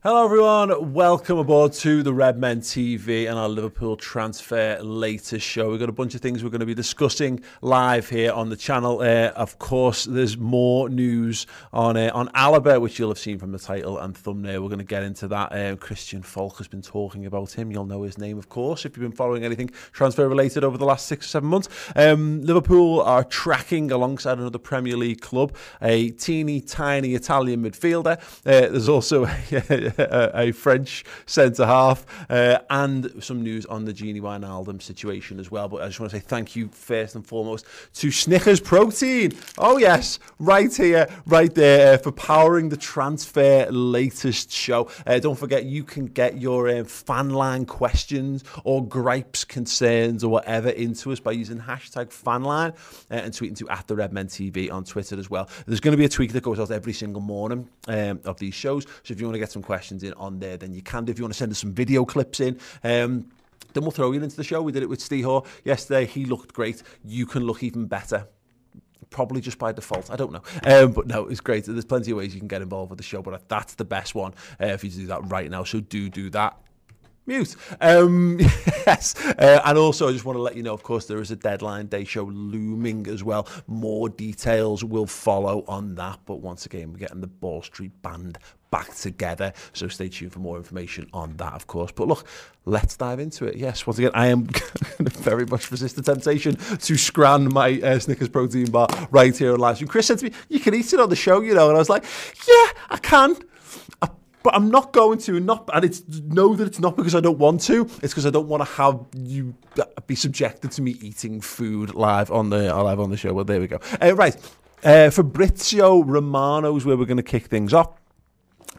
Hello everyone, welcome aboard to the Redmen TV and our Liverpool transfer latest show. We've got a bunch of things we're going to be discussing live here on the channel. Of course, there's more news on Alaba, which you'll have seen from the title and thumbnail. We're going to get into that. Christian Falk has been talking about him. You'll know his name, of course, if you've been following anything transfer related over the last 6 or 7 months. Liverpool are tracking alongside another Premier League club, a teeny tiny Italian midfielder. There's also a French centre-half and some news on the Gini Wijnaldum situation as well. But I just want to say thank you first and foremost to Snickers Protein. Oh yes, right here, right there, for powering the transfer latest show. Don't forget, you can get your fan line questions or gripes, concerns or whatever into us by using hashtag fanline and tweeting to @TheRedmenTV on Twitter as well. There's going to be a tweet that goes out every single morning of these shows. So if you want to get some questions in on there, then you can do. If you want to send us some video clips in, then we'll throw you into the show. We did it with Stehor yesterday. He looked great. You can look even better, probably just by default. I don't know. But no, it's great. There's plenty of ways you can get involved with the show, but that's the best one if you do that right now. So do that. Mute. Yes. And also, I just want to let you know, of course, there is a deadline day show looming as well. More details will follow on that. But once again, we're getting the Ball Street Band back together. So stay tuned for more information on that, of course. But look, let's dive into it. Yes, once again, I am going to very much resist the temptation to scran my Snickers protein bar right here on live stream. Chris said to me, you can eat it on the show, you know. And I was like, yeah, I can. But I'm not going to, and it's know that it's not because I don't want to. It's because I don't want to have you be subjected to me eating food live on the show. Well, there we go. Right, Fabrizio Romano's where we're going to kick things off.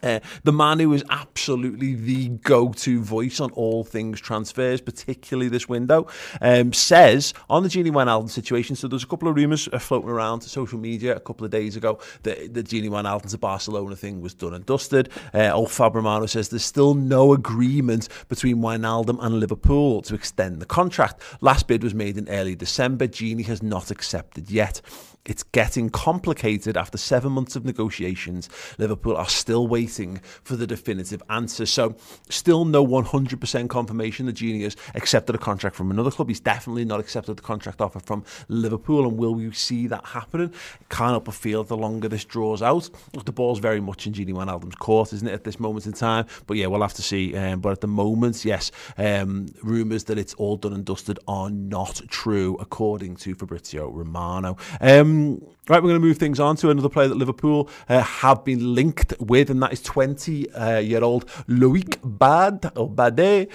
The man who is absolutely the go-to voice on all things transfers, particularly this window, says on the Gini Wijnaldum situation, so there's a couple of rumours floating around social media a couple of days ago that the Gini Wijnaldum to Barcelona thing was done and dusted. Old Fab Romano says there's still no agreement between Wijnaldum and Liverpool to extend the contract. Last bid was made in early December. Gini has not accepted yet. It's getting complicated after 7 months of negotiations. Liverpool are still waiting for the definitive answer. So still no 100% confirmation that Gini has accepted a contract from another club. He's definitely not accepted the contract offer from Liverpool. And will we see that happening? Can't help but feel the longer this draws out. The ball's very much in Gini Wijnaldum's court, isn't it, at this moment in time? But yeah, we'll have to see. But at the moment, yes, rumours that it's all done and dusted are not true, according to Fabrizio Romano. Right, we're going to move things on to another player that Liverpool have been linked with, and that is 20-year-old Loïc Badé.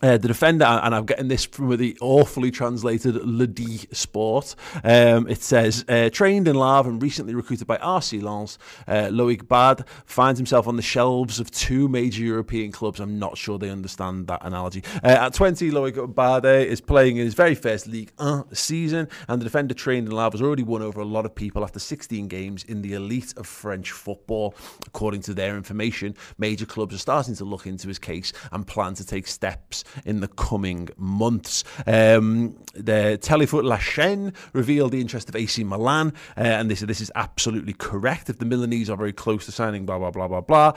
The defender, and I'm getting this from the awfully translated Le Sport. It says, trained in Le Havre and recently recruited by RC Lens, Loïc Badé finds himself on the shelves of two major European clubs. I'm not sure they understand that analogy. At 20, Loïc Badé is playing in his very first Ligue 1 season, and the defender trained in Le Havre has already won over a lot of people after 16 games in the elite of French football. According to their information, major clubs are starting to look into his case and plan to take steps in the coming months. The Telefoot La Chaîne revealed the interest of AC Milan, and they said this is absolutely correct. If the Milanese are very close to signing, blah, blah, blah, blah, blah.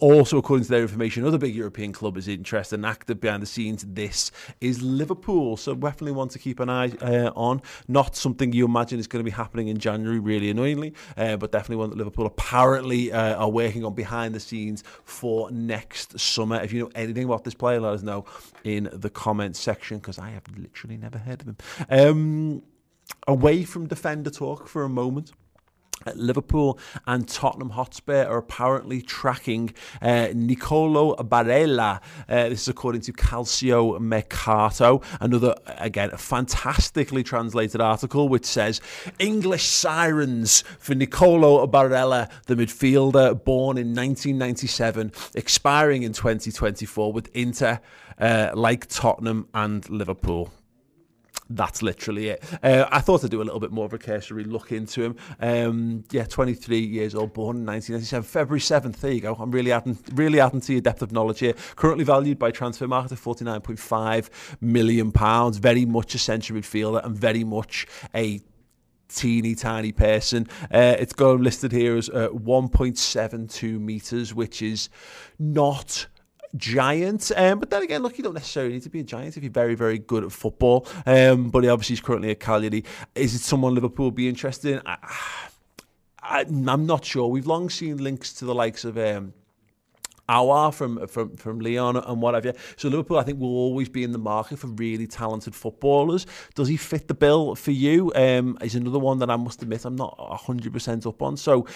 Also, according to their information, another big European club is interested and active behind the scenes. This is Liverpool. So definitely one to keep an eye on. Not something you imagine is going to be happening in January, really annoyingly, but definitely one that Liverpool apparently are working on behind the scenes for next summer. If you know anything about this player, let us know in the comments section, because I have literally never heard of him. Away from defender talk for a moment. Liverpool and Tottenham Hotspur are apparently tracking Nicolo Barella. This is according to Calcio Mercato, another, again, a fantastically translated article, which says, English sirens for Nicolo Barella, the midfielder born in 1997, expiring in 2024 with Inter, like Tottenham and Liverpool. That's literally it. I thought I'd do a little bit more of a cursory look into him. 23 years old, born in 1997, February 7th. There you go. I'm really adding to your depth of knowledge here. Currently valued by Transfermarkt at £49.5 million. Very much a central midfielder and very much a teeny tiny person. It's got him listed here as 1.72 metres, which is not giant, but then again, look, you don't necessarily need to be a giant if you're very, very good at football. But he obviously is currently at Cagliari. Is it someone Liverpool would be interested in? I'm not sure. We've long seen links to the likes of Aouar from Lyon and what have you. So Liverpool, I think, will always be in the market for really talented footballers. Does he fit the bill for you? Is another one that I must admit I'm not 100% up on. So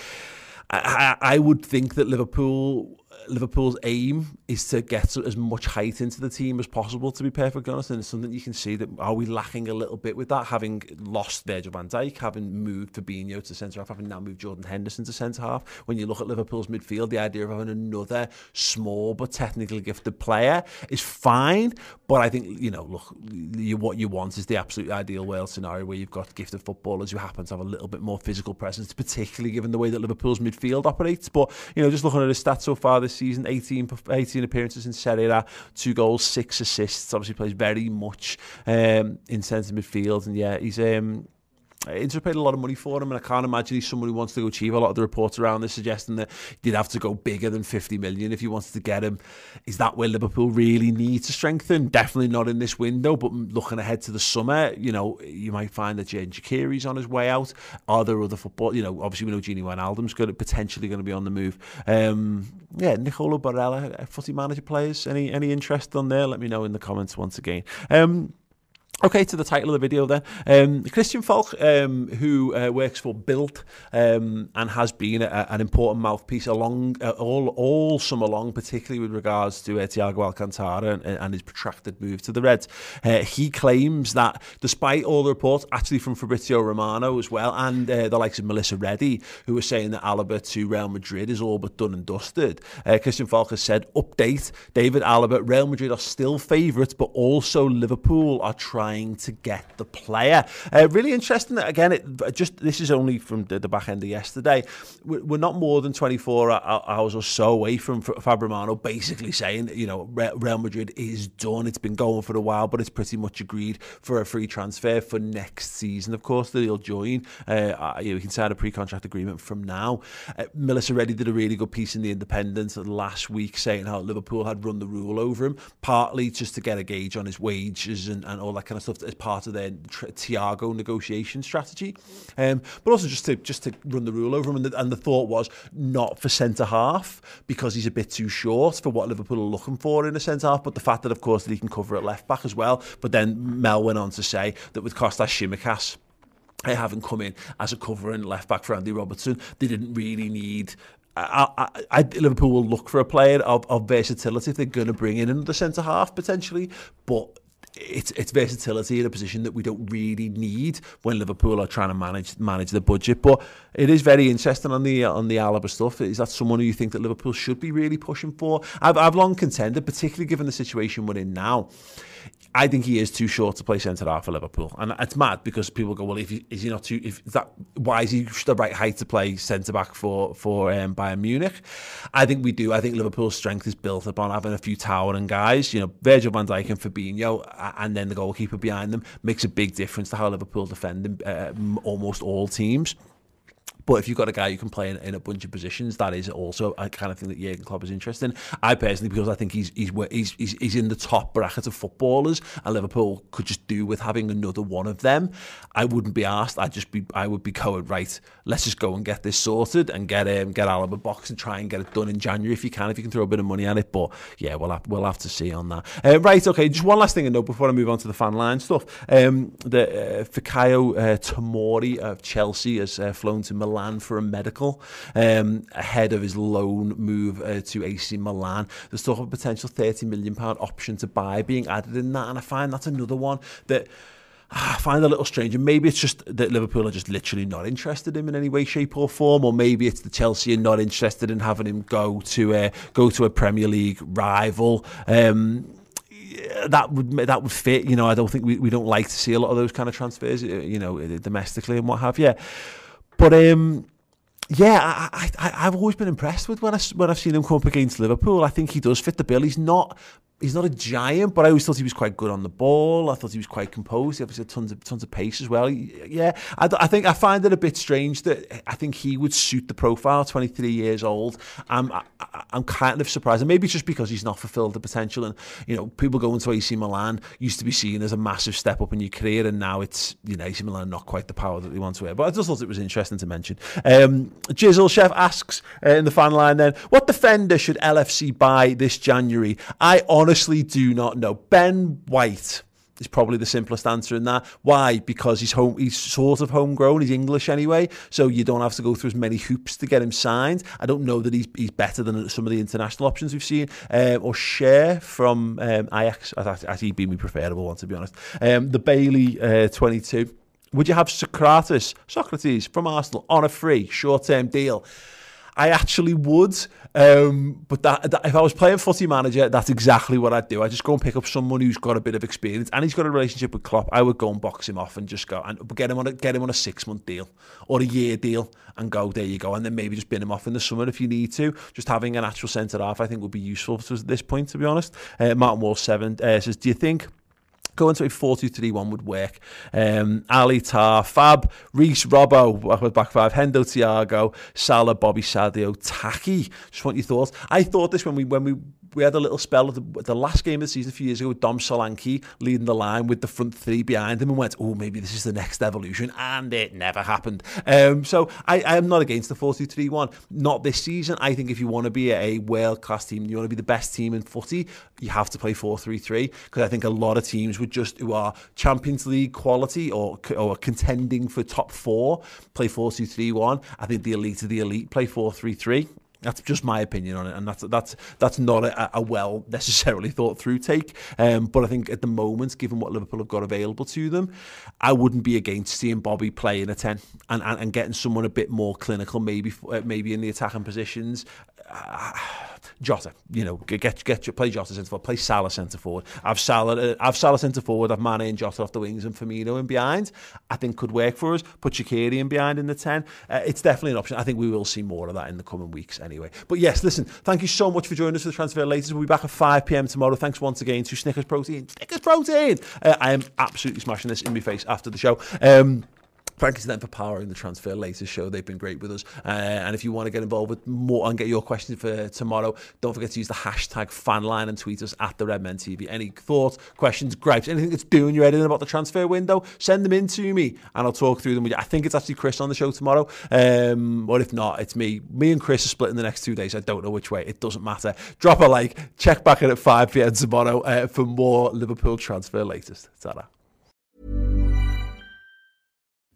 I would think that Liverpool's aim is to get as much height into the team as possible, to be perfectly honest, and it's something you can see that are we lacking a little bit with that, having lost Virgil van Dijk, having moved Fabinho to centre-half, having now moved Jordan Henderson to centre-half. When you look at Liverpool's midfield, the idea of having another small but technically gifted player is fine, but I think, what you want is the absolute ideal world scenario where you've got gifted footballers who happen to have a little bit more physical presence, particularly given the way that Liverpool's midfield operates. But, just looking at his stats so far this season, 18 appearances in Serie A, 2 goals, 6 assists. Obviously plays very much in centre midfield, and he's Inter paid a lot of money for him, and I can't imagine he's someone who wants to go cheap. A lot of the reports around this suggesting that you'd have to go bigger than 50 million if you wanted to get him. Is that where Liverpool really need to strengthen? Definitely not in this window, but looking ahead to the summer, you might find that Jaden Shaqiri's on his way out. Are there other football? Obviously we know Gini Wijnaldum's potentially going to be on the move. Nicolo Barella, footy manager players. Any interest on there? Let me know in the comments once again. Okay, to the title of the video then. Christian Falk, who works for Bild and has been an important mouthpiece along all summer long, particularly with regards to Thiago Alcantara and his protracted move to the Reds. He claims that despite all the reports, actually from Fabrizio Romano as well, and the likes of Melissa Reddy, who were saying that Alaba to Real Madrid is all but done and dusted, Christian Falk has said, update, David Alaba, Real Madrid are still favourites, but also Liverpool are trying to get the player. Really interesting that, again, this is only from the back end of yesterday. We're not more than 24 hours or so away from Fab Romano basically saying, Real Madrid is done. It's been going for a while, but it's pretty much agreed for a free transfer for next season. Of course, that he'll join. We can sign a pre-contract agreement from now. Melissa Reddy did a really good piece in The Independent last week saying how Liverpool had run the rule over him, partly just to get a gauge on his wages and all that kind of stuff as part of their Thiago negotiation strategy, but also just to run the rule over him, and the thought was not for centre half because he's a bit too short for what Liverpool are looking for in a centre half, but the fact that of course that he can cover at left back as well. But then Mel went on to say that with Kostas Shimikas having come in as a covering left back for Andy Robertson, they didn't really need. Liverpool will look for a player of versatility if they're going to bring in another centre half potentially, but it's versatility in a position that we don't really need when Liverpool are trying to manage the budget. But it is very interesting on the Alaba stuff. Is that someone who you think that Liverpool should be really pushing for? I've long contended, particularly given the situation we're in now, I think he is too short to play centre-half for Liverpool. And it's mad because people go, well, why is he the right height to play centre-back for Bayern Munich? I think we do. I think Liverpool's strength is built upon having a few towering guys. You know, Virgil van Dijk and Fabinho, and then the goalkeeper behind them makes a big difference to how Liverpool defend almost all teams. But if you've got a guy who can play in a bunch of positions, that is also a kind of thing that Jurgen Klopp is interested in. I personally, because I think he's in the top bracket of footballers, and Liverpool could just do with having another one of them. I wouldn't be asked. I would be going, right, let's just go and get this sorted and get Alaba box and try and get it done in January if you can throw a bit of money at it. But yeah, we'll have to see on that. Right, okay, just one last thing to note before I move on to the fan line stuff. The Fikayo Tomori of Chelsea has flown to Milan for a medical ahead of his loan move to AC Milan. There's talk of a potential £30 million option to buy being added in that, and I find that's another one that I find a little strange. And maybe it's just that Liverpool are just literally not interested in him in any way, shape or form, or maybe it's the Chelsea are not interested in having him go to a Premier League rival. That would fit. You know, I don't think we don't like to see a lot of those kind of transfers, you know, domestically and what have you. But I've always been impressed with when I've seen him come up against Liverpool. I think he does fit the bill. He's not a giant, but I always thought he was quite good on the ball. I thought he was quite composed. He obviously had tons of pace as well. I think I find it a bit strange that I think he would suit the profile, 23 years old. I'm kind of surprised, and maybe it's just because he's not fulfilled the potential. And, you know, people going to AC Milan used to be seen as a massive step up in your career, and now it's, you know, AC Milan not quite the power that they want to have. But I just thought it was interesting to mention. Jizzle Chef asks in the fan line then, what defender should LFC buy this January? I honestly do not know. Ben White is probably the simplest answer in that. Why? Because he's sort of homegrown. He's English anyway, so you don't have to go through as many hoops to get him signed. I don't know that he's better than some of the international options we've seen. Or Cher from Ajax. Actually, he'd be my preferable one, to be honest. The Bailey 22. Would you have Socrates from Arsenal on a free short-term deal? I actually would, but that if I was playing footy manager, that's exactly what I'd do. I'd just go and pick up someone who's got a bit of experience and he's got a relationship with Klopp. I would go and box him off and just go and get him on a 6-month deal or a year deal and go, there you go, and then maybe just bin him off in the summer if you need to. Just having an actual centre-half, I think, would be useful at this point, to be honest. Martin Wall 7 says, do you think going to a 4-2-3-1 would work? Ali, Tar, Fab, Reese, Robbo, back five, Hendo, Thiago, Salah, Bobby, Sadio, Taki. Just want your thoughts. I thought this when we had a little spell at the last game of the season a few years ago with Dom Solanke leading the line with the front three behind him, and went, oh, maybe this is the next evolution, and it never happened. So I am not against the 4-2-3-1, not this season. I think if you want to be a world-class team, you want to be the best team in footy, you have to play 4-3-3, because I think a lot of teams would just, who are Champions League quality or contending for top four, play 4-2-3-1. I think the elite of the elite play 4-3-3. That's just my opinion on it, and that's not a well necessarily thought through take. But I think at the moment, given what Liverpool have got available to them, I wouldn't be against seeing Bobby play in a 10 and getting someone a bit more clinical, maybe in the attacking positions. Jota, you know, play Jota centre forward, play Salah centre forward. Have Salah centre forward. Have Mane and Jota off the wings and Firmino in behind. I think could work for us. Put Shaqiri in behind in the 10. It's definitely an option. I think we will see more of that in the coming weeks anyway. But yes, listen, thank you so much for joining us for the Transfer Latest. We'll be back at 5 p.m. tomorrow. Thanks once again to Snickers Protein. Snickers Protein! I am absolutely smashing this in my face after the show. Thank you to them for powering the Transfer Latest show. They've been great with us. And if you want to get involved with more and get your questions for tomorrow, don't forget to use the hashtag fanline and tweet us at the Redmen TV. Any thoughts, questions, gripes, anything that's doing your head in about the transfer window, send them in to me and I'll talk through them with you. I think it's actually Chris on the show tomorrow. Or if not, it's me. Me and Chris are splitting the next 2 days. I don't know which way. It doesn't matter. Drop a like. Check back in at 5 p.m. tomorrow for more Liverpool Transfer Latest. Ta-da.